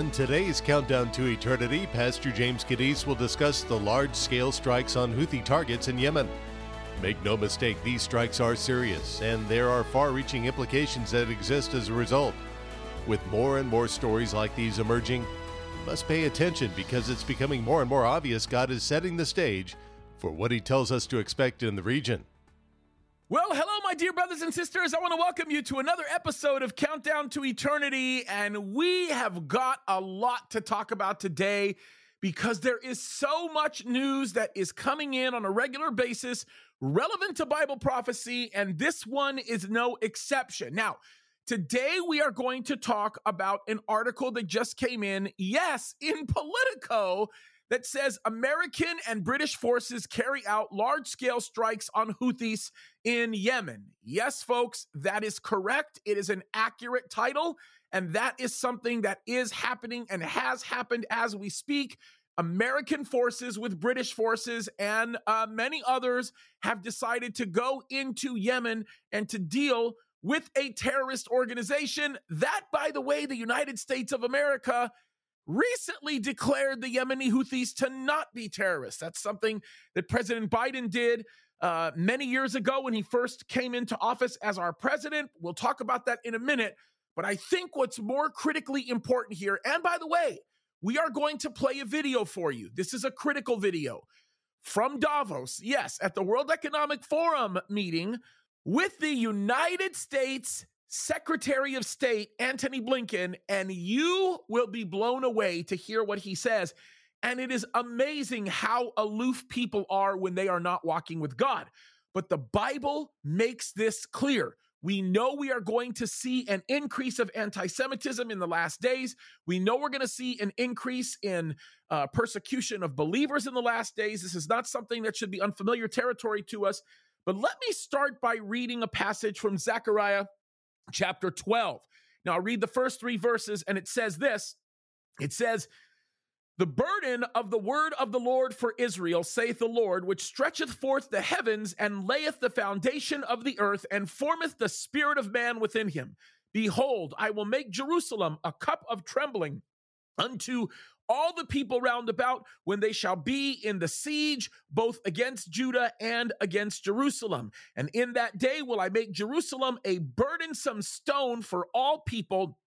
On today's Countdown to Eternity, Pastor James Kaddis will discuss the large-scale strikes on Houthi targets in Yemen. Make no mistake, these strikes are serious, and there are far-reaching implications that exist as a result. With more and more stories like these emerging, you must pay attention because it's becoming more and more obvious God is setting the stage for what He tells us to expect in the region. Well, hello, my dear brothers and sisters. I want to welcome you to another episode of Countdown to Eternity, and we have got a lot to talk about today because there is so much news that is coming in on a regular basis relevant to Bible prophecy, and this one is no exception. Now, today we are going to talk about an article that just came in, yes, in Politico, that says American and British forces carry out large-scale strikes on Houthis in Yemen. Yes, folks, that is correct. It is an accurate title, and that is something that is happening and has happened as we speak. American forces with British forces and many others have decided to go into Yemen and to deal with a terrorist organization that, by the way, the United States of America recently declared the Yemeni Houthis to not be terrorists. That's something that President Biden did many years ago when he first came into office as our president. We'll talk about that in a minute. But I think what's more critically important here, and by the way, we are going to play a video for you. This is a critical video from Davos, yes, at the World Economic Forum meeting, with the United States Secretary of State, Antony Blinken, and you will be blown away to hear what he says. And it is amazing how aloof people are when they are not walking with God. But the Bible makes this clear. We know we are going to see an increase of anti-Semitism in the last days. We know we're going to see an increase in persecution of believers in the last days. This is not something that should be unfamiliar territory to us. But let me start by reading a passage from Zechariah chapter 12. Now, I'll read the first three verses, and it says this. It says, "The burden of the word of the Lord for Israel, saith the Lord, which stretcheth forth the heavens, and layeth the foundation of the earth, and formeth the spirit of man within him. Behold, I will make Jerusalem a cup of trembling unto all the people round about, when they shall be in the siege, both against Judah and against Jerusalem. And in that day will I make Jerusalem a burdensome stone for all people.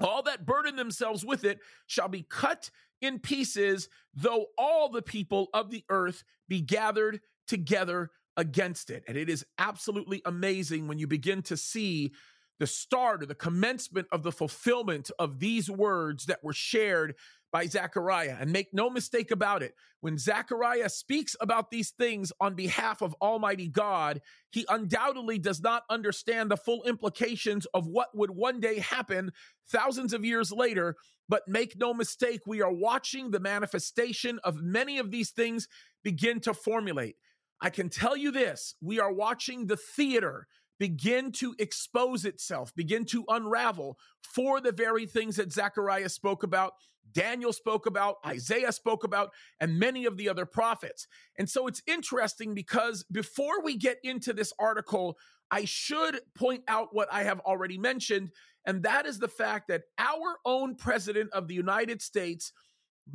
All that burden themselves with it shall be cut in pieces, though all the people of the earth be gathered together against it." And it is absolutely amazing when you begin to see the start or the commencement of the fulfillment of these words that were shared by Zechariah. And make no mistake about it, when Zechariah speaks about these things on behalf of Almighty God, he undoubtedly does not understand the full implications of what would one day happen thousands of years later. But make no mistake, we are watching the manifestation of many of these things begin to formulate. I can tell you this, we are watching the theater begin to expose itself, begin to unravel for the very things that Zechariah spoke about, Daniel spoke about, Isaiah spoke about, and many of the other prophets. And so it's interesting because before we get into this article, I should point out what I have already mentioned, and that is the fact that our own president of the United States,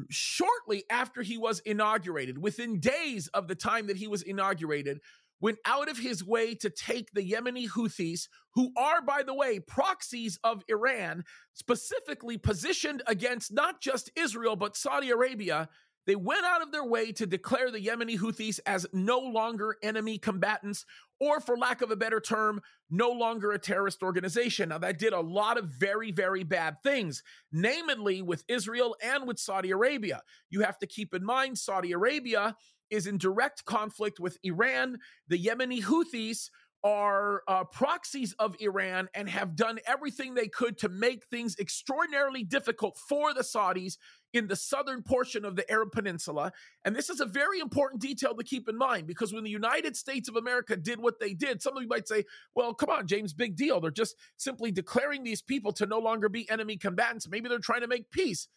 shortly after he was inaugurated, within days of the time that he was inaugurated, went out of his way to take the Yemeni Houthis, who are, by the way, proxies of Iran, specifically positioned against not just Israel, but Saudi Arabia. They went out of their way to declare the Yemeni Houthis as no longer enemy combatants, or for lack of a better term, no longer a terrorist organization. Now, that did a lot of very, very bad things, namely with Israel and with Saudi Arabia. You have to keep in mind, Saudi Arabia is in direct conflict with Iran. The Yemeni Houthis are proxies of Iran and have done everything they could to make things extraordinarily difficult for the Saudis in the southern portion of the Arab Peninsula. And this is a very important detail to keep in mind, because when the United States of America did what they did, some of you might say, well, come on, James, big deal. They're just simply declaring these people to no longer be enemy combatants. Maybe they're trying to make peace.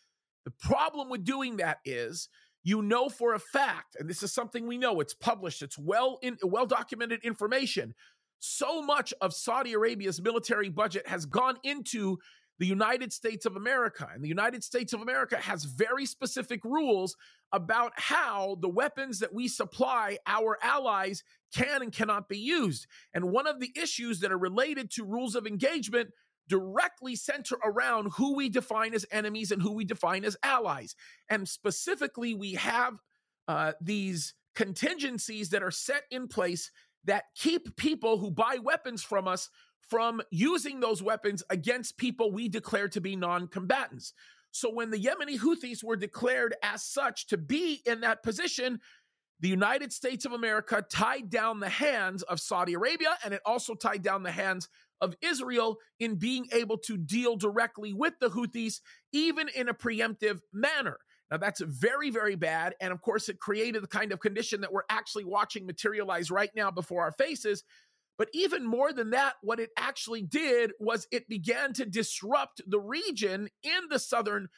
The problem with doing that is, you know for a fact, and this is something we know, it's published, it's well-documented information, so much of Saudi Arabia's military budget has gone into the United States of America. And the United States of America has very specific rules about how the weapons that we supply our allies can and cannot be used. And one of the issues that are related to rules of engagement directly center around who we define as enemies and who we define as allies. And specifically, we have these contingencies that are set in place that keep people who buy weapons from us from using those weapons against people we declare to be non-combatants. So when the Yemeni Houthis were declared as such to be in that position, the United States of America tied down the hands of Saudi Arabia, and it also tied down the hands of Israel in being able to deal directly with the Houthis, even in a preemptive manner. Now, that's very, very bad. And of course, it created the kind of condition that we're actually watching materialize right now before our faces. But even more than that, what it actually did was it began to disrupt the region in the southern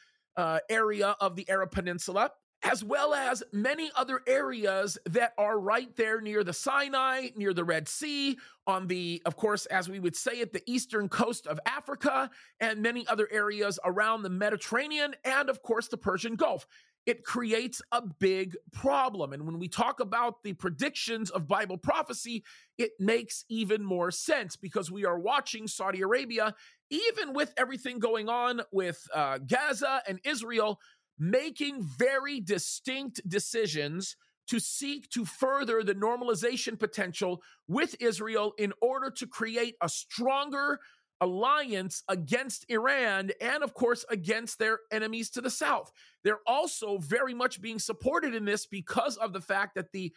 area of the Arab Peninsula, as well as many other areas that are right there near the Sinai, near the Red Sea, on the, of course, as we would say it, the eastern coast of Africa, and many other areas around the Mediterranean, and of course, the Persian Gulf. It creates a big problem. And when we talk about the predictions of Bible prophecy, it makes even more sense, because we are watching Saudi Arabia, even with everything going on with Gaza and Israel, making very distinct decisions to seek to further the normalization potential with Israel in order to create a stronger alliance against Iran and, of course, against their enemies to the south. They're also very much being supported in this because of the fact that the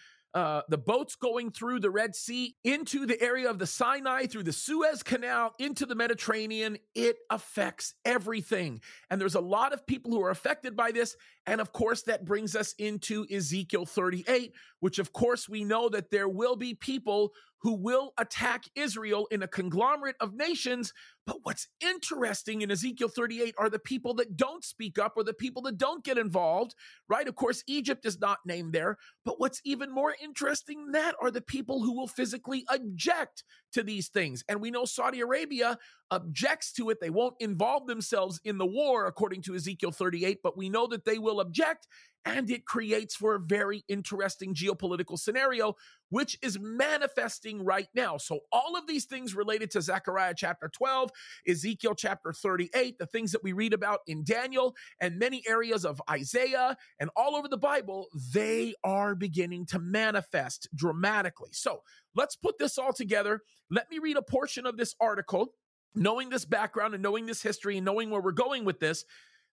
boats going through the Red Sea into the area of the Sinai, through the Suez Canal, into the Mediterranean, it affects everything. And there's a lot of people who are affected by this. And of course, that brings us into Ezekiel 38, which of course we know that there will be people who will attack Israel in a conglomerate of nations. But what's interesting in Ezekiel 38 are the people that don't speak up or the people that don't get involved, right? Of course, Egypt is not named there. But what's even more interesting than that are the people who will physically object to these things. And we know Saudi Arabia objects to it. They won't involve themselves in the war, according to Ezekiel 38, but we know that they will object. And it creates for a very interesting geopolitical scenario, which is manifesting right now. So all of these things related to Zechariah chapter 12, Ezekiel chapter 38, the things that we read about in Daniel and many areas of Isaiah and all over the Bible, they are beginning to manifest dramatically. So let's put this all together. Let me read a portion of this article, knowing this background and knowing this history and knowing where we're going with this.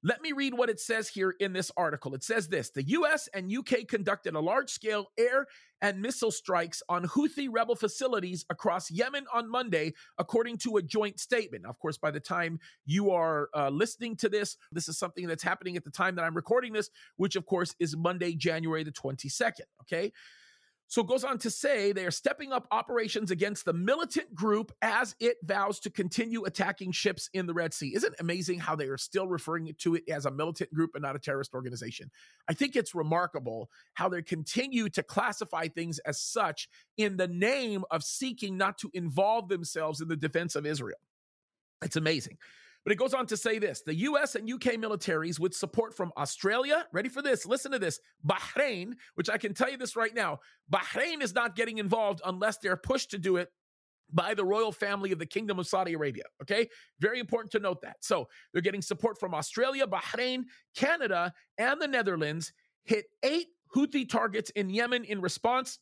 Let me read what it says here in this article. It says this: the U.S. and U.K. conducted a large-scale air and missile strikes on Houthi rebel facilities across Yemen on Monday, according to a joint statement. Of course, by the time you are listening to this, this is something that's happening at the time that I'm recording this, which, of course, is Monday, January the 22nd, okay? So it goes on to say they are stepping up operations against the militant group as it vows to continue attacking ships in the Red Sea. Isn't it amazing how they are still referring to it as a militant group and not a terrorist organization? I think it's remarkable how they continue to classify things as such in the name of seeking not to involve themselves in the defense of Israel. It's amazing. But it goes on to say this: the U.S. and U.K. militaries, with support from Australia, ready for this, listen to this, Bahrain, which I can tell you this right now, Bahrain is not getting involved unless they're pushed to do it by the royal family of the Kingdom of Saudi Arabia, okay? Very important to note that. So they're getting support from Australia, Bahrain, Canada, and the Netherlands. Hit 8 Houthi targets in Yemen in response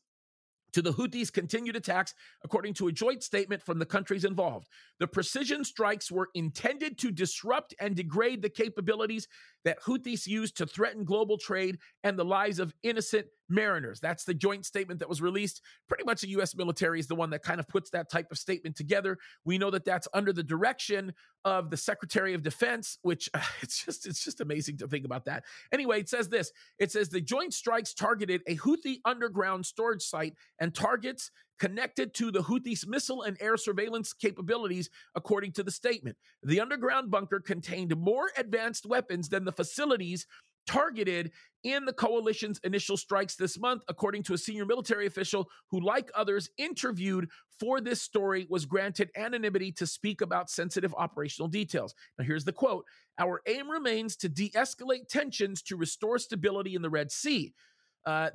to the Houthis' continued attacks, according to a joint statement from the countries involved. The precision strikes were intended to disrupt and degrade the capabilities that Houthis used to threaten global trade and the lives of innocent mariners. That's the joint statement that was released. Pretty much the U.S. military is the one that kind of puts that type of statement together. We know that that's under the direction of the Secretary of Defense, which it's just amazing to think about that. Anyway, it says this. It says the joint strikes targeted a Houthi underground storage site and targets connected to the Houthis' missile and air surveillance capabilities, according to the statement. The underground bunker contained more advanced weapons than the facilities targeted in the coalition's initial strikes this month, according to a senior military official who, like others interviewed for this story, was granted anonymity to speak about sensitive operational details. Now, here's the quote. "Our aim remains to de-escalate tensions to restore stability in the Red Sea."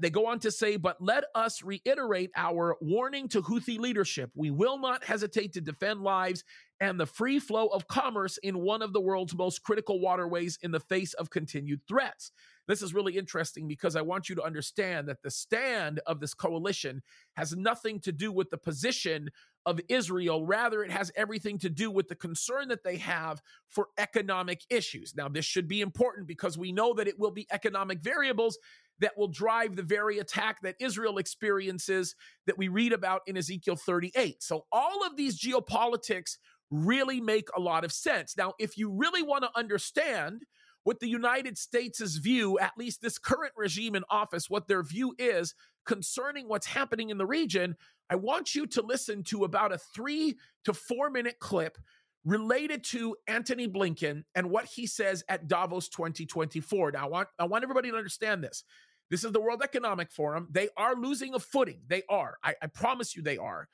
They go on to say, "But let us reiterate our warning to Houthi leadership. We will not hesitate to defend lives and the free flow of commerce in one of the world's most critical waterways in the face of continued threats." This is really interesting because I want you to understand that the stand of this coalition has nothing to do with the position of Israel. Rather, it has everything to do with the concern that they have for economic issues. Now, this should be important because we know that it will be economic variables that will drive the very attack that Israel experiences that we read about in Ezekiel 38. So all of these geopolitics really make a lot of sense. Now, if you really want to understand what the United States' view, at least this current regime in office, what their view is concerning what's happening in the region, I want you to listen to about a 3 to 4 minute clip related to Antony Blinken and what he says at Davos 2024. Now, I want everybody to understand this. This is the World Economic Forum. They are losing a footing. They are. I promise you they are,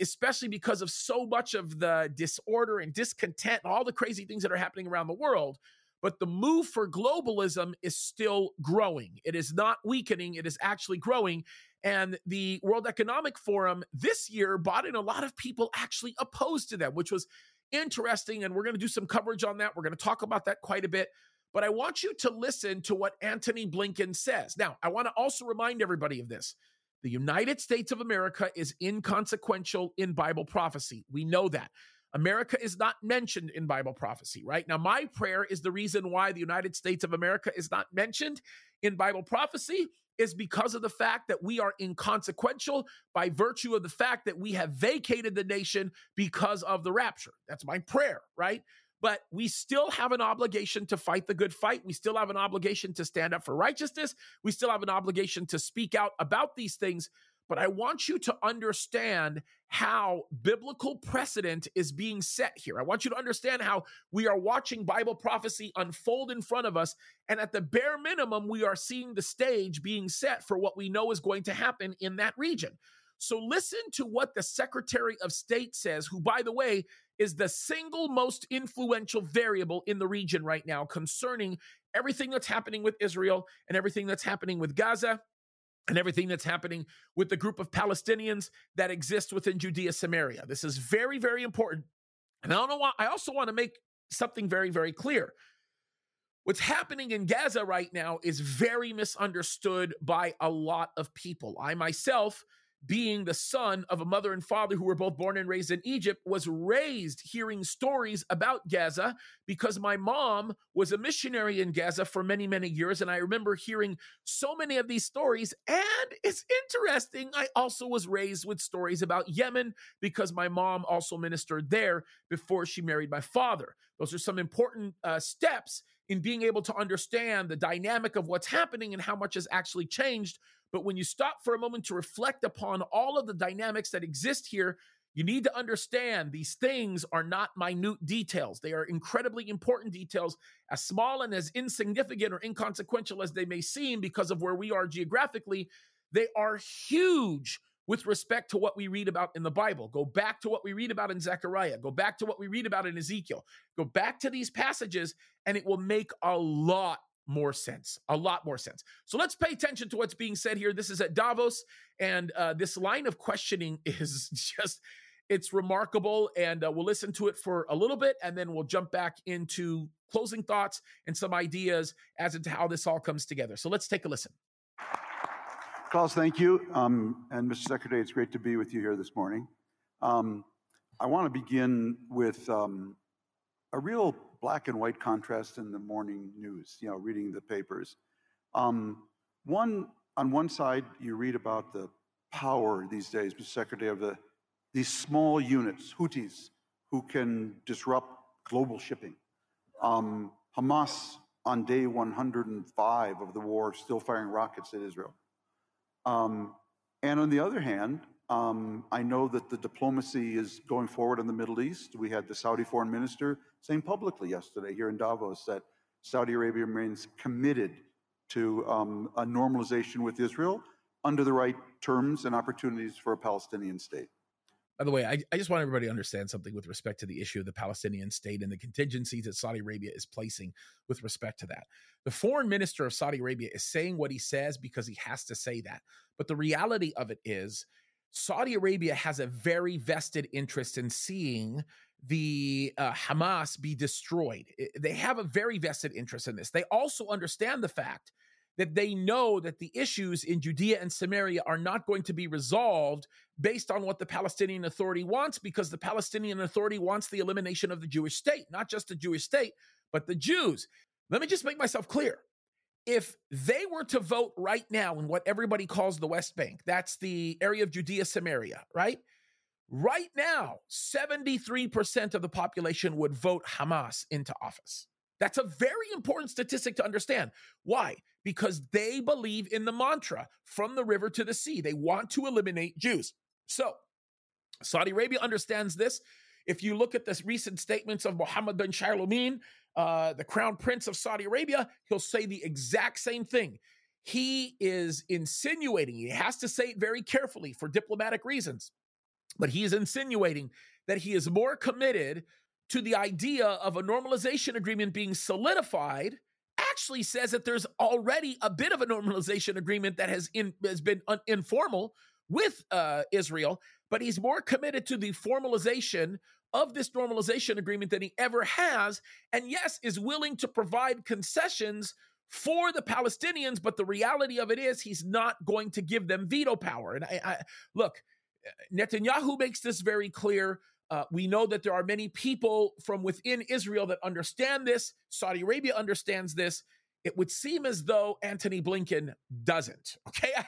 especially because of so much of the disorder and discontent and all the crazy things that are happening around the world. But the move for globalism is still growing. It is not weakening. It is actually growing. And the World Economic Forum this year brought in a lot of people actually opposed to them, which was interesting, and we're going to do some coverage on that. We're going to talk about that quite a bit, but I want you to listen to what Antony Blinken says. Now, I want to also remind everybody of this. The United States of America is inconsequential in Bible prophecy. We know that. America is not mentioned in Bible prophecy, right? Now, my prayer is the reason why the United States of America is not mentioned in Bible prophecy is because of the fact that we are inconsequential by virtue of the fact that we have vacated the nation because of the rapture. That's my prayer, right? But we still have an obligation to fight the good fight. We still have an obligation to stand up for righteousness. We still have an obligation to speak out about these things. But I want you to understand how biblical precedent is being set here. I want you to understand how we are watching Bible prophecy unfold in front of us. And at the bare minimum, we are seeing the stage being set for what we know is going to happen in that region. So listen to what the Secretary of State says, who, by the way, is the single most influential variable in the region right now concerning everything that's happening with Israel and everything that's happening with Gaza, and everything that's happening with the group of Palestinians that exists within Judea Samaria. This is very, very important. And I also want to make something very, very clear. What's happening in Gaza right now is very misunderstood by a lot of people. I myself, being the son of a mother and father who were both born and raised in Egypt, was raised hearing stories about Gaza because my mom was a missionary in Gaza for many, many years. And I remember hearing so many of these stories. And it's interesting, I also was raised with stories about Yemen because my mom also ministered there before she married my father. Those are some important steps in being able to understand the dynamic of what's happening and how much has actually changed. But when you stop for a moment to reflect upon all of the dynamics that exist here, you need to understand these things are not minute details. They are incredibly important details, as small and as insignificant or inconsequential as they may seem because of where we are geographically. They are huge with respect to what we read about in the Bible. Go back to what we read about in Zechariah. Go back to what we read about in Ezekiel. Go back to these passages, and it will make a lot more sense, a lot more sense. So let's pay attention to what's being said here. This is at Davos, and this line of questioning is just, it's remarkable, and we'll listen to it for a little bit, and then we'll jump back into closing thoughts and some ideas as to how this all comes together. So let's take a listen. Klaus, thank you, and Mr. Secretary, it's great to be with you here this morning. I want to begin with a real black and white contrast in the morning news, you know, reading the papers. On one side, you read about the power these days, Mr. Secretary, of these small units, Houthis, who can disrupt global shipping. Hamas, on day 105 of the war, still firing rockets at Israel. And on the other hand, I know that the diplomacy is going forward in the Middle East. We had the Saudi foreign minister saying publicly yesterday here in Davos that Saudi Arabia remains committed to a normalization with Israel under the right terms and opportunities for a Palestinian state. By the way, I just want everybody to understand something with respect to the issue of the Palestinian state and the contingencies that Saudi Arabia is placing with respect to that. The foreign minister of Saudi Arabia is saying what he says because he has to say that. But the reality of it is Saudi Arabia has a very vested interest in seeing the Hamas be destroyed. They have a very vested interest in this. They also understand the fact that they know that the issues in Judea and Samaria are not going to be resolved based on what the Palestinian Authority wants, because the Palestinian Authority wants the elimination of the Jewish state, not just the Jewish state, but the Jews. Let me just make myself clear. If they were to vote right now in what everybody calls the West Bank, that's the area of Judea Samaria, right? Right now, 73% of the population would vote Hamas into office. That's a very important statistic to understand. Why? Because they believe in the mantra, from the river to the sea. They want to eliminate Jews. So Saudi Arabia understands this. If you look at the recent statements of Mohammed bin Salman, the crown prince of Saudi Arabia, he'll say the exact same thing. He is insinuating, he has to say it very carefully for diplomatic reasons, but he is insinuating that he is more committed to the idea of a normalization agreement being solidified. Actually says that there's already a bit of a normalization agreement that has been informal with Israel, but he's more committed to the formalization of this normalization agreement than he ever has, and yes, is willing to provide concessions for the Palestinians, but the reality of it is he's not going to give them veto power. And look, Netanyahu makes this very clear. We know that there are many people from within Israel that understand this. Saudi Arabia understands this. It would seem as though Antony Blinken doesn't. Okay, I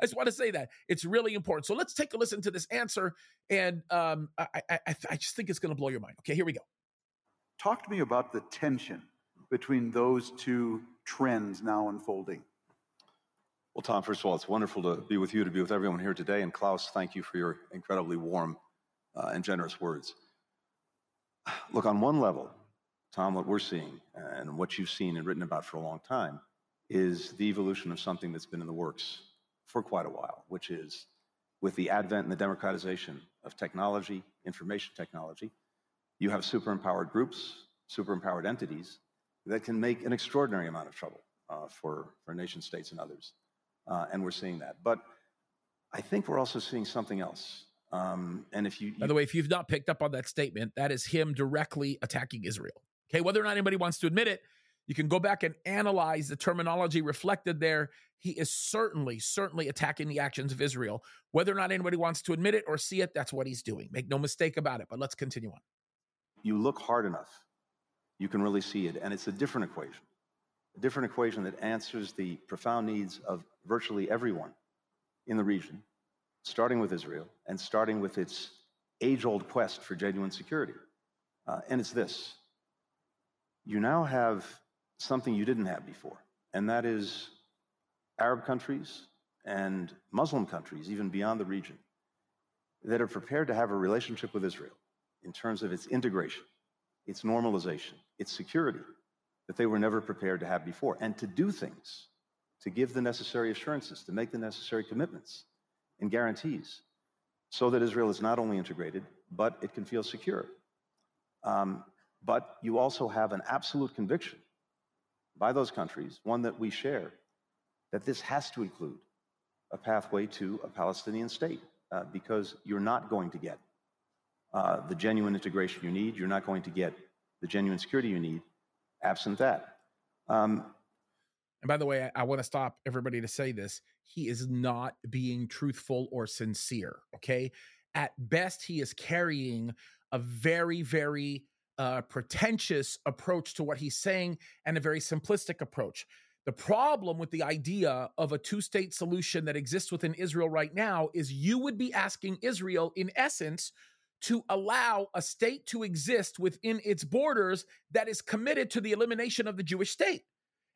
just want to say that. It's really important. So let's take a listen to this answer, and I just think it's going to blow your mind. Okay, here we go. Talk to me about the tension between those two trends now unfolding. Well, Tom, first of all, it's wonderful to be with you, to be with everyone here today. And Klaus, thank you for your incredibly warm and generous words. Look, on one level, Tom, what we're seeing and what you've seen and written about for a long time is the evolution of something that's been in the works for quite a while, which is with the advent and the democratization of technology, information technology, you have super-empowered groups, super-empowered entities that can make an extraordinary amount of trouble for nation states and others. And we're seeing that. But I think we're also seeing something else. And if you, by the way, if you've not picked up on that statement, that is him directly attacking Israel. Okay, whether or not anybody wants to admit it, you can go back and analyze the terminology reflected there. He is certainly attacking the actions of Israel. Whether or not anybody wants to admit it or see it, that's what he's doing. Make no mistake about it, but let's continue on. You look hard enough, you can really see it. And it's a different equation that answers the profound needs of virtually everyone in the region, starting with Israel and starting with its age-old quest for genuine security. And it's this. You now have something you didn't have before, and that is Arab countries and Muslim countries, even beyond the region, that are prepared to have a relationship with Israel in terms of its integration, its normalization, its security, that they were never prepared to have before, and to do things, to give the necessary assurances, to make the necessary commitments and guarantees, so that Israel is not only integrated, but it can feel secure. But you also have an absolute conviction by those countries, one that we share, that this has to include a pathway to a Palestinian state, because you're not going to get the genuine integration you need, you're not going to get the genuine security you need, absent that. And by the way, I want to stop everybody to say this. He is not being truthful or sincere, okay? At best, he is carrying a very, very pretentious approach to what he's saying and a very simplistic approach. The problem with the idea of a two-state solution that exists within Israel right now is you would be asking Israel, in essence, to allow a state to exist within its borders that is committed to the elimination of the Jewish state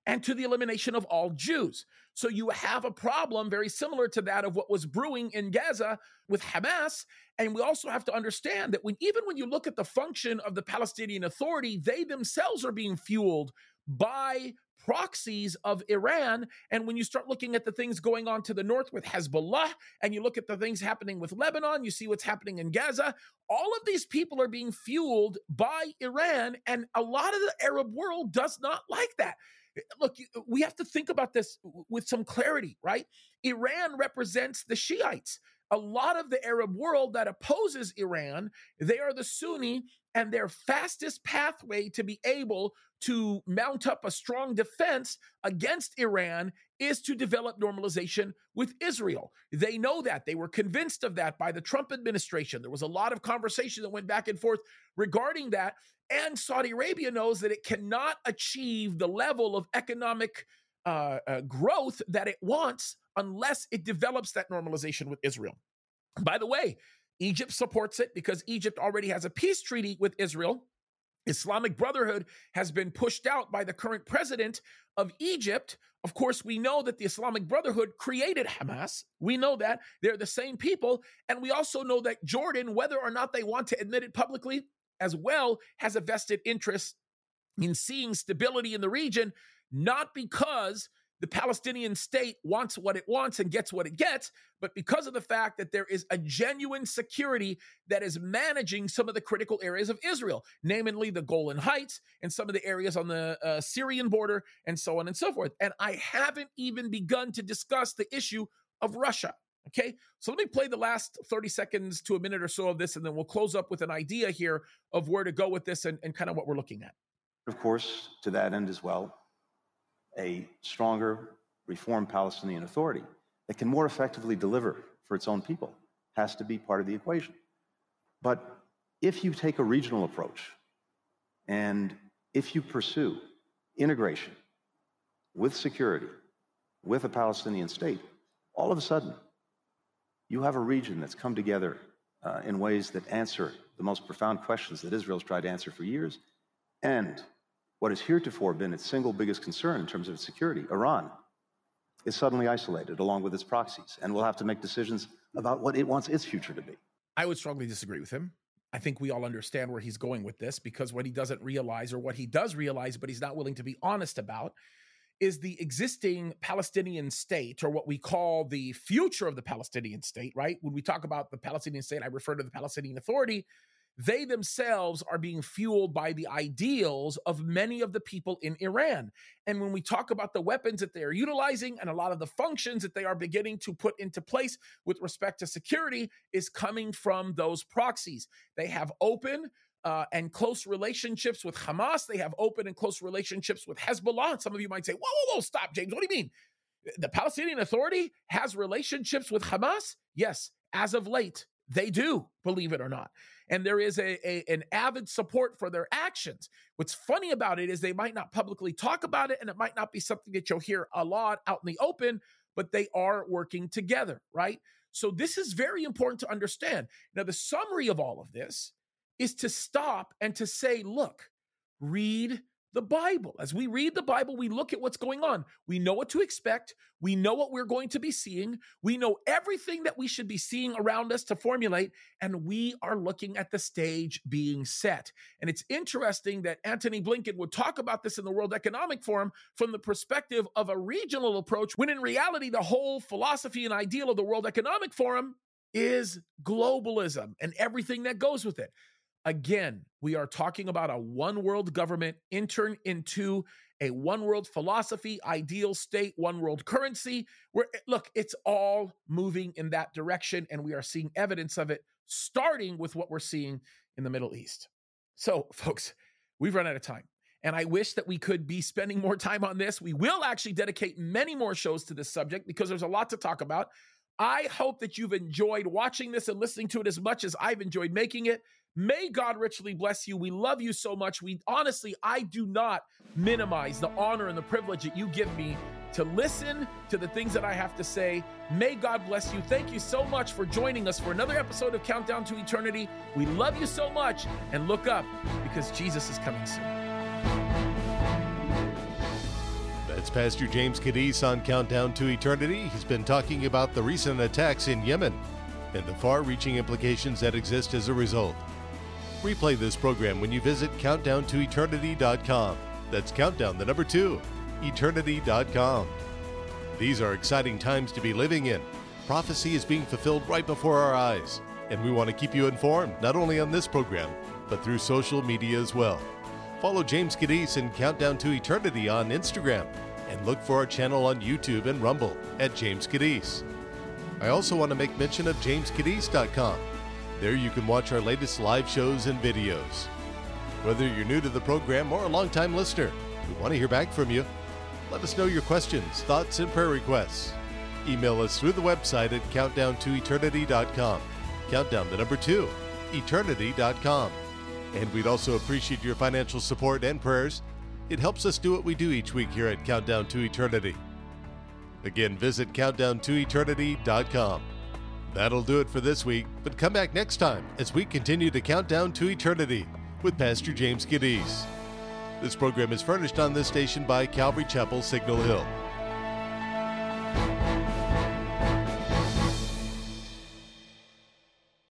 and to the elimination of all Jews. So you have a problem very similar to that of what was brewing in Gaza with Hamas. And we also have to understand that even when you look at the function of the Palestinian Authority, they themselves are being fueled by proxies of Iran. And when you start looking at the things going on to the north with Hezbollah, and you look at the things happening with Lebanon, you see what's happening in Gaza, all of these people are being fueled by Iran, and a lot of the Arab world does not like that. Look, we have to think about this with some clarity, right? Iran represents the Shiites. A lot of the Arab world that opposes Iran, they are the Sunni, and their fastest pathway to be able to mount up a strong defense against Iran is to develop normalization with Israel. They know that. They were convinced of that by the Trump administration. There was a lot of conversation that went back and forth regarding that. And Saudi Arabia knows that it cannot achieve the level of economic growth that it wants unless it develops that normalization with Israel. By the way, Egypt supports it because Egypt already has a peace treaty with Israel. Islamic Brotherhood has been pushed out by the current president of Egypt. Of course, we know that the Islamic Brotherhood created Hamas. We know that. They're the same people. And we also know that Jordan, whether or not they want to admit it publicly as well, has a vested interest in seeing stability in the region, not because the Palestinian state wants what it wants and gets what it gets, but because of the fact that there is a genuine security that is managing some of the critical areas of Israel, namely the Golan Heights and some of the areas on the Syrian border and so on and so forth. And I haven't even begun to discuss the issue of Russia. Okay, so let me play the last 30 seconds to a minute or so of this, and then we'll close up with an idea here of where to go with this and kind of what we're looking at. Of course, to that end as well, a stronger, reformed Palestinian Authority that can more effectively deliver for its own people has to be part of the equation. But if you take a regional approach and if you pursue integration with security, with a Palestinian state, all of a sudden you have a region that's come together in ways that answer the most profound questions that Israel's tried to answer for years, and what has heretofore been its single biggest concern in terms of its security, Iran, is suddenly isolated along with its proxies and will have to make decisions about what it wants its future to be. I would strongly disagree with him. I think we all understand where he's going with this, because what he doesn't realize, or what he does realize but he's not willing to be honest about, is the existing Palestinian state, or what we call the future of the Palestinian state, right? When we talk about the Palestinian state, I refer to the Palestinian Authority. They themselves are being fueled by the ideals of many of the people in Iran. And when we talk about the weapons that they are utilizing and a lot of the functions that they are beginning to put into place with respect to security is coming from those proxies. They have open and close relationships with Hamas. They have open and close relationships with Hezbollah. Some of you might say, whoa, stop, James. What do you mean? The Palestinian Authority has relationships with Hamas? Yes, as of late. They do, believe it or not. And there is an avid support for their actions. What's funny about it is they might not publicly talk about it, and it might not be something that you'll hear a lot out in the open, but they are working together, right? So this is very important to understand. Now, the summary of all of this is to stop and to say, look, read the Bible. As we read the Bible, we look at what's going on. We know what to expect. We know what we're going to be seeing. We know everything that we should be seeing around us to formulate, and we are looking at the stage being set. And it's interesting that Antony Blinken would talk about this in the World Economic Forum from the perspective of a regional approach, when in reality, the whole philosophy and ideal of the World Economic Forum is globalism and everything that goes with it. Again, we are talking about a one-world government entered into a one-world philosophy, ideal state, one-world currency. Look, it's all moving in that direction, and we are seeing evidence of it, starting with what we're seeing in the Middle East. So, folks, we've run out of time, and I wish that we could be spending more time on this. We will actually dedicate many more shows to this subject because there's a lot to talk about. I hope that you've enjoyed watching this and listening to it as much as I've enjoyed making it. May God richly bless you. We love you so much. Honestly, I do not minimize the honor and the privilege that you give me to listen to the things that I have to say. May God bless you. Thank you so much for joining us for another episode of Countdown to Eternity. We love you so much, and look up, because Jesus is coming soon. That's Pastor James Kaddis on Countdown to Eternity. He's been talking about the recent attacks in Yemen and the far-reaching implications that exist as a result. Replay this program when you visit countdowntoeternity.com. That's countdown2eternity.com. These are exciting times to be living in. Prophecy is being fulfilled right before our eyes, and we want to keep you informed, not only on this program, but through social media as well. Follow James Kaddis and Countdown to Eternity on Instagram, and look for our channel on YouTube and Rumble at James Kaddis. I also want to make mention of JamesKaddis.com. There you can watch our latest live shows and videos. Whether you're new to the program or a longtime listener, we want to hear back from you. Let us know your questions, thoughts, and prayer requests. Email us through the website at countdown2eternity.com. Countdown2eternity.com. And we'd also appreciate your financial support and prayers. It helps us do what we do each week here at Countdown to Eternity. Again, visit countdown2eternity.com. That'll do it for this week, but come back next time as we continue to count down to eternity with Pastor James Kaddis. This program is furnished on this station by Calvary Chapel, Signal Hill.